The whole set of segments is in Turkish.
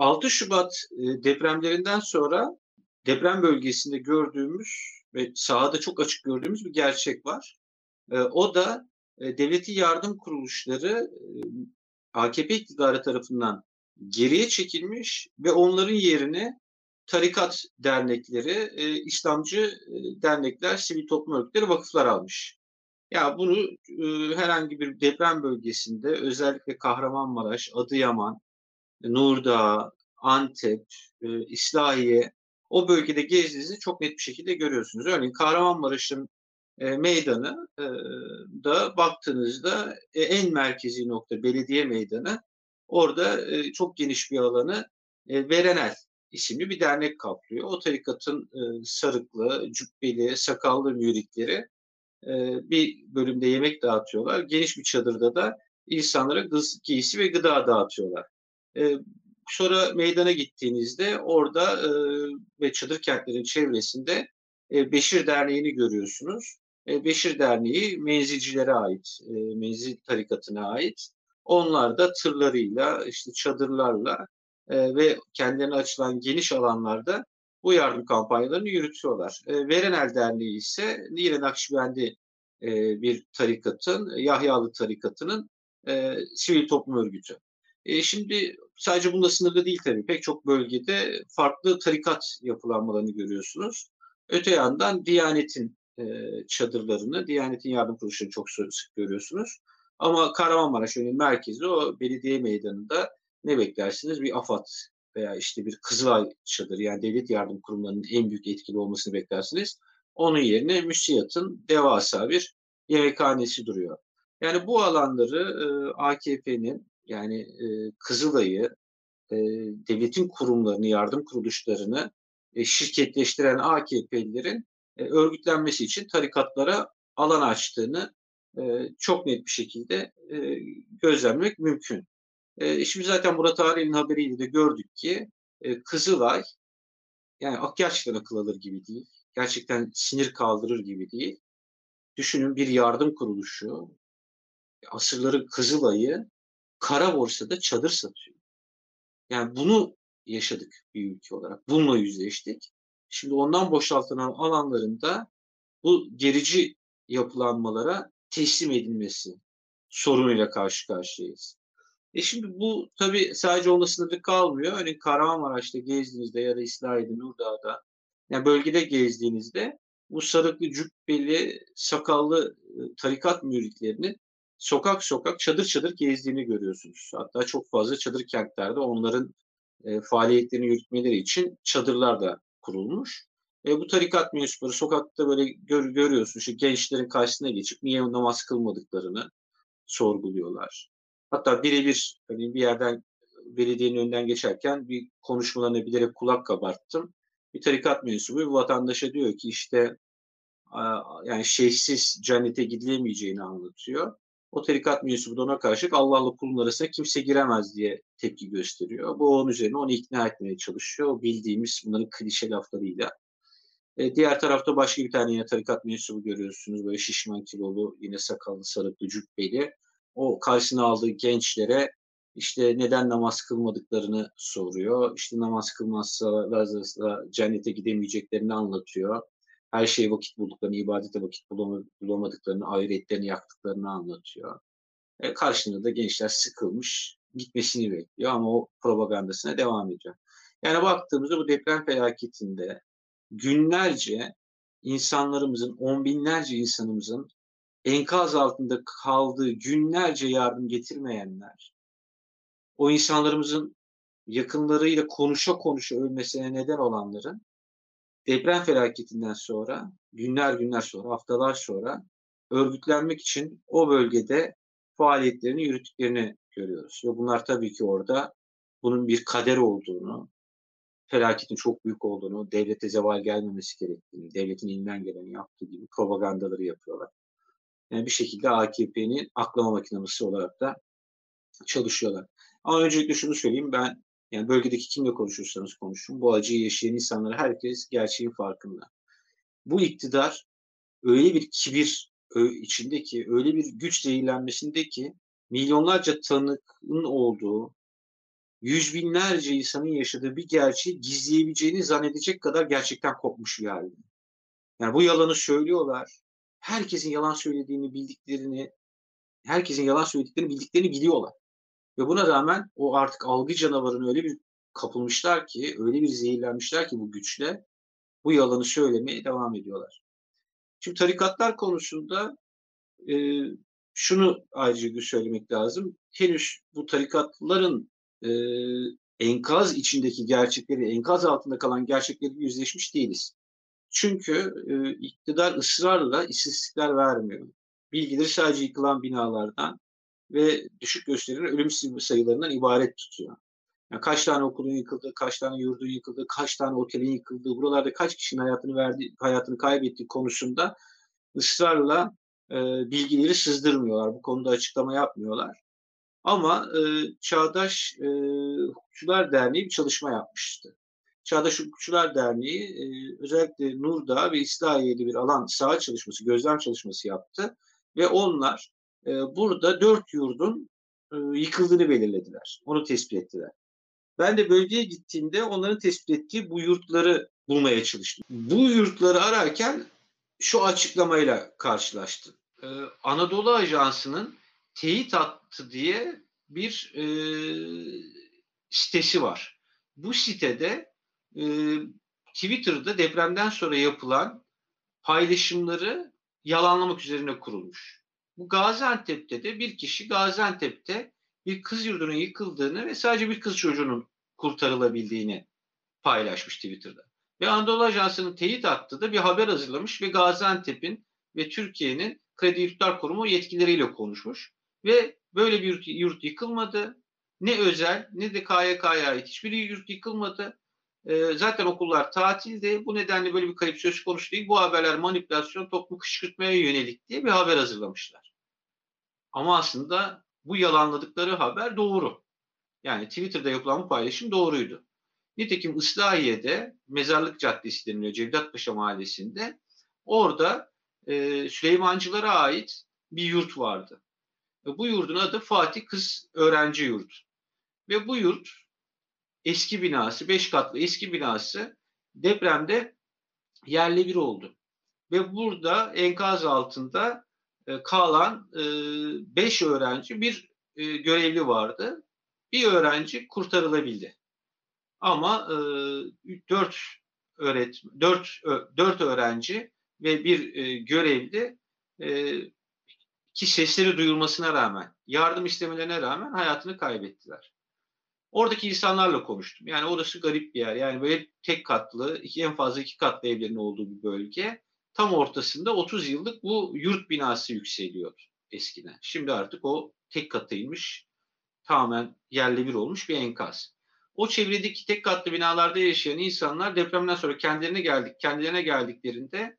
6 Şubat depremlerinden sonra deprem bölgesinde gördüğümüz ve sahada çok açık gördüğümüz bir gerçek var. O da devleti yardım kuruluşları AKP iktidarı tarafından geriye çekilmiş ve onların yerine tarikat dernekleri, İslamcı dernekler, sivil toplum örgütleri, vakıflar almış. Ya bunu herhangi bir deprem bölgesinde özellikle Kahramanmaraş, Adıyaman, Nurdağ, Antep, İslahiye, o bölgede gezdiğinizi çok net bir şekilde görüyorsunuz. Örneğin Kahramanmaraş'ın meydanı da baktığınızda en merkezi nokta belediye meydanı. Orada çok geniş bir alanı Verenel isimli bir dernek kaplıyor. O tarikatın sarıklı, cübbeli, sakallı müritleri bir bölümde yemek dağıtıyorlar. Geniş bir çadırda da insanlara giysi ve gıda dağıtıyorlar. Sonra meydana gittiğinizde orada ve çadır kentlerin çevresinde Beşir Derneği'ni görüyorsunuz. Beşir Derneği menzilcilere ait, menzil tarikatına ait. Onlar da tırlarıyla, işte çadırlarla ve kendilerine açılan geniş alanlarda bu yardım kampanyalarını yürütüyorlar. Verenel Derneği ise yine Nakşibendi bir tarikatın, Yahyalı Tarikatı'nın sivil toplum örgütü. Şimdi sadece bunda sınırlı değil tabii. Pek çok bölgede farklı tarikat yapılanmalarını görüyorsunuz. Öte yandan Diyanet'in çadırlarını, Diyanet'in yardım kuruluşlarını çok sık görüyorsunuz. Ama Kahramanmaraş örneğin merkezi o belediye meydanında ne beklersiniz? Bir AFAD veya işte bir Kızılay çadırı, yani devlet yardım kurumlarının en büyük etkili olmasını beklersiniz. Onun yerine MÜSİAD'ın devasa bir yemekhanesi duruyor. Yani bu alanları AKP'nin, yani Kızılay'ı, devletin kurumlarını, yardım kuruluşlarını şirketleştiren AKP'lilerin örgütlenmesi için tarikatlara alan açtığını çok net bir şekilde gözlemlemek mümkün. Şimdi zaten Murat Ağrı'nın haberiyle de gördük ki Kızılay, yani gerçekten akıl alır gibi değil, gerçekten sinir kaldırır gibi değil. Düşünün, bir yardım kuruluşu asırların Kızılay'ı kara borsada çadır satıyor. Yani bunu yaşadık bir ülke olarak. Bununla yüzleştik. Şimdi ondan boşaltılan alanlarında bu gerici yapılanmalara teslim edilmesi sorunuyla karşı karşıyayız. Şimdi bu tabii sadece onunla sınırlı kalmıyor. Örneğin Kahramanmaraş'ta gezdiğinizde ya da İslahiye'de, Nurdağ'da, yani bölgede gezdiğinizde bu sarıklı, cübbeli, sakallı tarikat müritlerinin sokak sokak, çadır çadır gezdiğini görüyorsunuz. Hatta çok fazla çadır kentlerde onların faaliyetlerini yürütmeleri için çadırlar da kurulmuş. Bu tarikat mensupları sokakta böyle görüyorsunuz, şu gençlerin karşısına geçip niye namaz kılmadıklarını sorguluyorlar. Hatta birebir hani bir yerden, belediyenin önünden geçerken bir konuşmalarını bilerek kulak kabarttım. Bir tarikat mensubu bir vatandaşa diyor ki işte yani şeyhsiz cennete gidilemeyeceğini anlatıyor. O tarikat mensubu da ona karşılık Allah'la kulun arasına kimse giremez diye tepki gösteriyor. Bu onun üzerine onu ikna etmeye çalışıyor. O bildiğimiz bunların klişe laflarıyla. Diğer tarafta başka bir tane yine tarikat mensubu görüyorsunuz. Böyle şişman kilolu, yine sakallı, sarıklı, cübbeli. O karşısına aldığı gençlere işte neden namaz kılmadıklarını soruyor. İşte namaz kılmazsa cennete gidemeyeceklerini anlatıyor. Her şeye vakit bulduklarını, ibadete vakit bulamadıklarını, ahiretlerini yaktıklarını anlatıyor. Karşında da gençler sıkılmış, gitmesini bekliyor ama o propagandasına devam ediyor. Yani baktığımızda bu deprem felaketinde günlerce insanlarımızın, on binlerce insanımızın enkaz altında kaldığı, günlerce yardım getirmeyenler, o insanlarımızın yakınlarıyla konuşa konuşa ölmesine neden olanların, deprem felaketinden sonra, günler sonra, haftalar sonra örgütlenmek için o bölgede faaliyetlerini yürüttüklerini görüyoruz. Ve bunlar tabii ki orada bunun bir kader olduğunu, felaketin çok büyük olduğunu, devlete zeval gelmemesi gerektiğini, devletin elinden geleni yaptığı gibi propagandaları yapıyorlar. Yani bir şekilde AKP'nin aklama makinesi olarak da çalışıyorlar. Ama öncelikle şunu söyleyeyim, ben yani bölgedeki kimle konuşursanız konuşun, bu acıyı yaşayan insanlar, herkes gerçeğin farkında. Bu iktidar öyle bir kibir içindeki, öyle bir güç zehirlenmesindeki milyonlarca tanığın olduğu yüz binlerce insanın yaşadığı bir gerçeği gizleyebileceğini zannedecek kadar gerçekten kopmuş bir halde. Yani bu yalanı söylüyorlar. Herkesin yalan söylediğini bildiklerini, biliyorlar. Ve buna rağmen o artık algı canavarına öyle bir kapılmışlar ki, öyle bir zehirlenmişler ki bu güçle bu yalanı söylemeye devam ediyorlar. Şimdi tarikatlar konusunda şunu ayrıca söylemek lazım. Henüz bu tarikatların enkaz içindeki gerçekleri, enkaz altında kalan gerçekleri yüzleşmiş değiliz. Çünkü iktidar ısrarla istatistikler vermiyor. Bilgileri sadece yıkılan binalardan ve düşük gösterilen ölüm sayılarından ibaret tutuyor. Yani kaç tane okulun yıkıldığı, kaç tane yurdun yıkıldığı, kaç tane otelin yıkıldığı, buralarda kaç kişinin hayatını kaybettiği konusunda ısrarla bilgileri sızdırmıyorlar. Bu konuda açıklama yapmıyorlar. Ama Çağdaş Hukukçular Derneği bir çalışma yapmıştı. Çağdaş Hukukçular Derneği özellikle Nurdağ ve İslahiye'de bir alan saha çalışması, gözlem çalışması yaptı. Ve onlar burada 4 yurdun yıkıldığını belirlediler. Onu tespit ettiler. Ben de bölgeye gittiğimde onların tespit ettiği bu yurtları bulmaya çalıştım. Bu yurtları ararken şu açıklamayla karşılaştım. Anadolu Ajansı'nın teyit hattı diye bir sitesi var. Bu sitede Twitter'da depremden sonra yapılan paylaşımları yalanlamak üzerine kurulmuş. Bu Gaziantep'te de bir kişi Gaziantep'te bir kız yurdunun yıkıldığını ve sadece bir kız çocuğunun kurtarılabildiğini paylaşmış Twitter'da. Ve Anadolu Ajansı'nın teyit hattı da bir haber hazırlamış ve Gaziantep'in ve Türkiye'nin Kredi Yurtlar Kurumu yetkilileriyle konuşmuş. Ve böyle bir yurt yıkılmadı. Ne özel ne de KYK'ya ait hiçbir yurt yıkılmadı. Zaten okullar tatilde. Bu nedenle böyle bir kayıp söz konusu değil. Bu haberler manipülasyon, toplumu kışkırtmaya yönelik diye bir haber hazırlamışlar. Ama aslında bu yalanladıkları haber doğru. Yani Twitter'da yapılan bu paylaşım doğruydu. Nitekim İslahiye'de Mezarlık Caddesi deniliyor, Cevdet Paşa Mahallesi'nde. Orada Süleymancılara ait bir yurt vardı. Bu yurdun adı Fatih Kız Öğrenci Yurdu. Ve bu yurt eski binası, 5 katlı eski binası depremde yerle bir oldu. Ve burada enkaz altında kalan 5 öğrenci, bir görevli vardı. Bir öğrenci kurtarılabildi. Ama 4 öğrenci ve bir görevli ki sesleri duyulmasına rağmen, yardım istemelerine rağmen hayatını kaybettiler. Oradaki insanlarla konuştum. Yani orası garip bir yer. Yani böyle tek katlı, en fazla 2 katlı evlerin olduğu bir bölge. Tam ortasında 30 yıllık bu yurt binası yükseliyor eskiden. Şimdi artık o tek katıymış, tamamen yerle bir olmuş bir enkaz. O çevredeki tek katlı binalarda yaşayan insanlar depremden sonra kendilerine geldiklerinde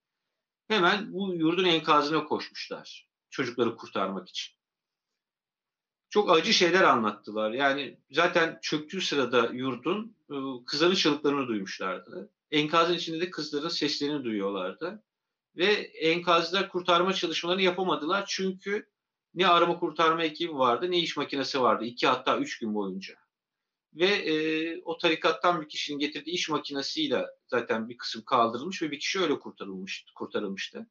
hemen bu yurdun enkazına koşmuşlar. Çocukları kurtarmak için. Çok acı şeyler anlattılar. Yani zaten çöktüğü sırada yurdun kızların çığlıklarını duymuşlardı. Enkazın içinde de kızların seslerini duyuyorlardı. Ve enkazda kurtarma çalışmalarını yapamadılar. Çünkü ne arama kurtarma ekibi vardı ne iş makinesi vardı. 2 hatta 3 gün boyunca. Ve o tarikattan bir kişinin getirdiği iş makinesiyle zaten bir kısım kaldırılmış ve bir kişi öyle kurtarılmıştı.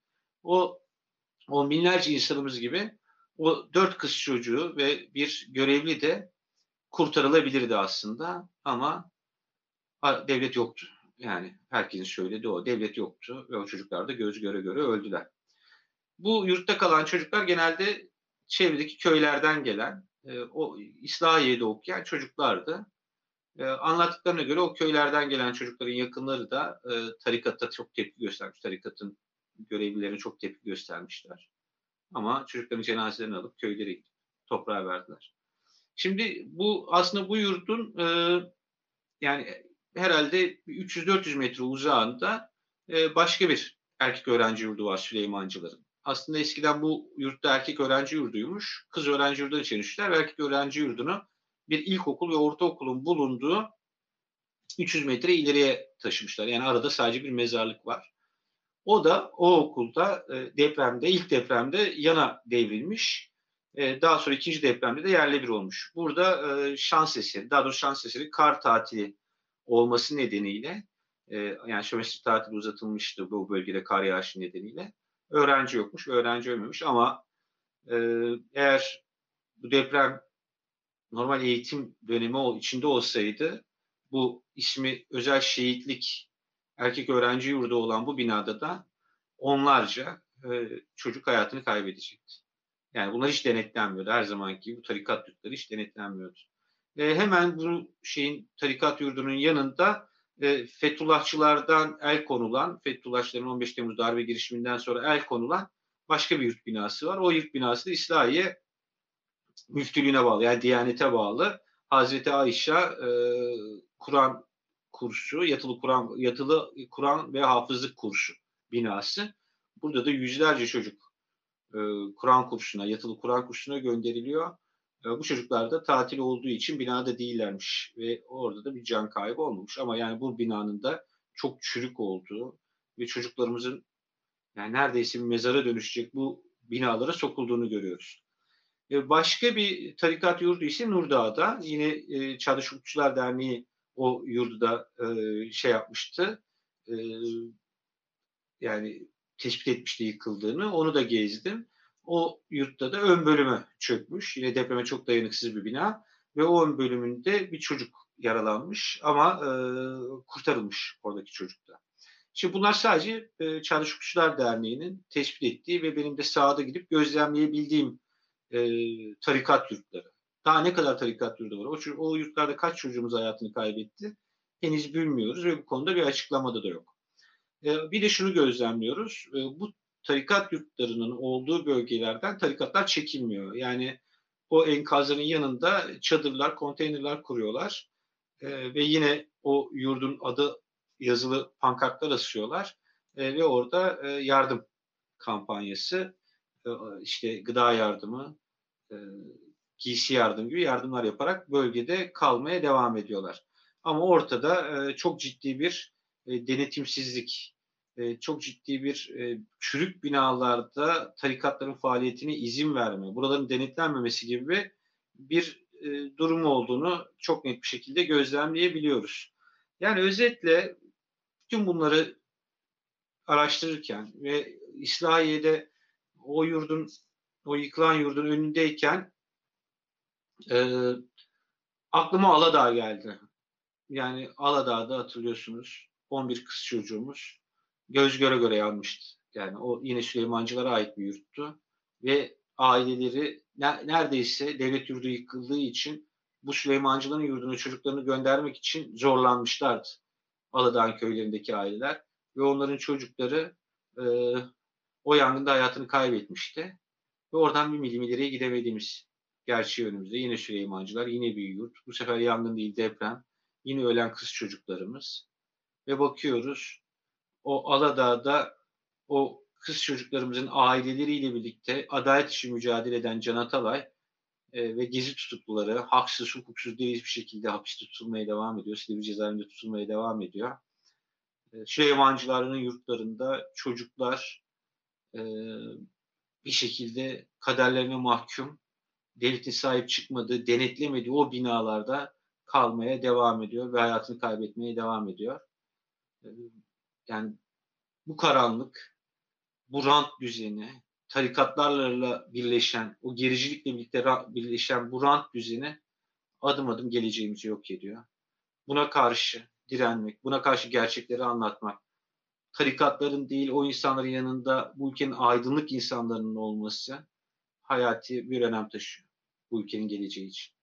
On binlerce insanımız gibi o 4 kız çocuğu ve bir görevli de kurtarılabilirdi aslında ama devlet yoktu. Yani herkesin söylediği o, devlet yoktu ve o çocuklar da göz göre göre öldüler. Bu yurtta kalan çocuklar genelde çevredeki köylerden gelen, o İslahiye'de okuyan çocuklardı. Anlattıklarına göre o köylerden gelen çocukların yakınları da tarikata çok tepki göstermiş, tarikatın görevlilerine çok tepki göstermişler. Ama çocukların cenazelerini alıp köylere, toprağa verdiler. Şimdi bu aslında bu yurdun yani herhalde 300-400 metre uzağında başka bir erkek öğrenci yurdu var Süleymancıların. Aslında eskiden bu yurtta erkek öğrenci yurduymuş. Kız öğrenci yurduna çevirmişler. Erkek öğrenci yurdunu bir ilkokul ve ortaokulun bulunduğu 300 metre ileriye taşımışlar. Yani arada sadece bir mezarlık var. O da o okulda depremde, ilk depremde yana devrilmiş Daha sonra ikinci depremde de yerle bir olmuş. Burada şans eseri, daha doğrusu şans eseri kar tatili olması nedeniyle, yani sömestr tatili uzatılmıştı bu bölgede kar yağışı nedeniyle. Öğrenci yokmuş, öğrenci ölmemiş ama eğer bu deprem normal eğitim dönemi içinde olsaydı bu ismi özel şehitlik erkek öğrenci yurdu olan bu binada da onlarca çocuk hayatını kaybedecekti. Yani bunlar hiç denetlenmiyordu. Her zamanki gibi bu tarikat yurtları hiç denetlenmiyordu. Hemen bu şeyin, tarikat yurdunun yanında Fethullahçılardan el konulan, Fethullahçıların 15 Temmuz darbe girişiminden sonra el konulan başka bir yurt binası var. O yurt binası da İslahiye müftülüğüne bağlı, yani Diyanet'e bağlı. Hazreti Ayşe Kur'an kursu, yatılı Kur'an ve hafızlık kursu binası. Burada da yüzlerce çocuk Kur'an kursuna, yatılı Kur'an kursuna gönderiliyor. Bu çocuklar da tatil olduğu için binada değillermiş ve orada da bir can kaybı olmamış. Ama yani bu binanın da çok çürük olduğu ve çocuklarımızın yani neredeyse bir mezara dönüşecek bu binalara sokulduğunu görüyoruz. Başka bir tarikat yurdu ise Nurdağ'da. Yine Çadışıkçılar Derneği o yurdu da şey yapmıştı. Yani tespit etmişti yıkıldığını. Onu da gezdim. O yurtta da ön bölümü çökmüş. Yine depreme çok dayanıksız bir bina. Ve o ön bölümünde bir çocuk yaralanmış ama kurtarılmış oradaki çocukta. Şimdi bunlar sadece Çadışıkçılar Derneği'nin tespit ettiği ve benim de sahada gidip gözlemleyebildiğim tarikat yurtları. Daha ne kadar tarikat yurdu var? O yurtlarda kaç çocuğumuz hayatını kaybetti? Henüz bilmiyoruz ve bu konuda bir açıklamada da yok. Bir de şunu gözlemliyoruz. Bu tarikat yurtlarının olduğu bölgelerden tarikatlar çekilmiyor. Yani o enkazların yanında çadırlar, konteynerler kuruyorlar. Ve yine o yurdun adı yazılı pankartlar asıyorlar. Ve orada yardım kampanyası, işte gıda yardımı, giysi yardım gibi yardımlar yaparak bölgede kalmaya devam ediyorlar. Ama ortada çok ciddi bir denetimsizlik, çok ciddi bir çürük binalarda tarikatların faaliyetine izin verme, buraların denetlenmemesi gibi bir durum olduğunu çok net bir şekilde gözlemleyebiliyoruz. Yani özetle tüm bunları araştırırken ve İslahiye'de o yıkılan yurdun önündeyken aklıma Aladağ geldi. Yani Aladağ'da hatırlıyorsunuz 11 kız çocuğumuz göz göre göre yanmıştı. Yani o yine Süleymancılara ait bir yurttu ve aileleri neredeyse devlet yurdu yıkıldığı için bu Süleymancıların yurduna çocuklarını göndermek için zorlanmışlardı Aladağ köylerindeki aileler ve onların çocukları o yangında hayatını kaybetmişti ve oradan bir milim ileriye gidemediğimiz gerçeği önümüzde. Yine Süleymancılar, yine bir yurt. Bu sefer yangın değil deprem. Yine ölen kız çocuklarımız. Ve bakıyoruz o Aladağ'da o kız çocuklarımızın aileleriyle birlikte adalet için mücadele eden Can Atalay ve gezi tutukluları haksız, hukuksuz değil bir şekilde hapiste tutulmaya devam ediyor. Silivri cezaevinde tutulmaya devam ediyor. Süleymancıların yurtlarında çocuklar bir şekilde kaderlerine mahkum, devletin sahip çıkmadığı, denetlemediği o binalarda kalmaya devam ediyor ve hayatını kaybetmeye devam ediyor. Yani bu karanlık, bu rant düzeni, tarikatlarla birleşen, o gericilikle birlikte birleşen bu rant düzeni adım adım geleceğimizi yok ediyor. Buna karşı direnmek, buna karşı gerçekleri anlatmak, tarikatların değil o insanların yanında bu ülkenin aydınlık insanlarının olması hayati bir önem taşıyor bu ülkenin geleceği için.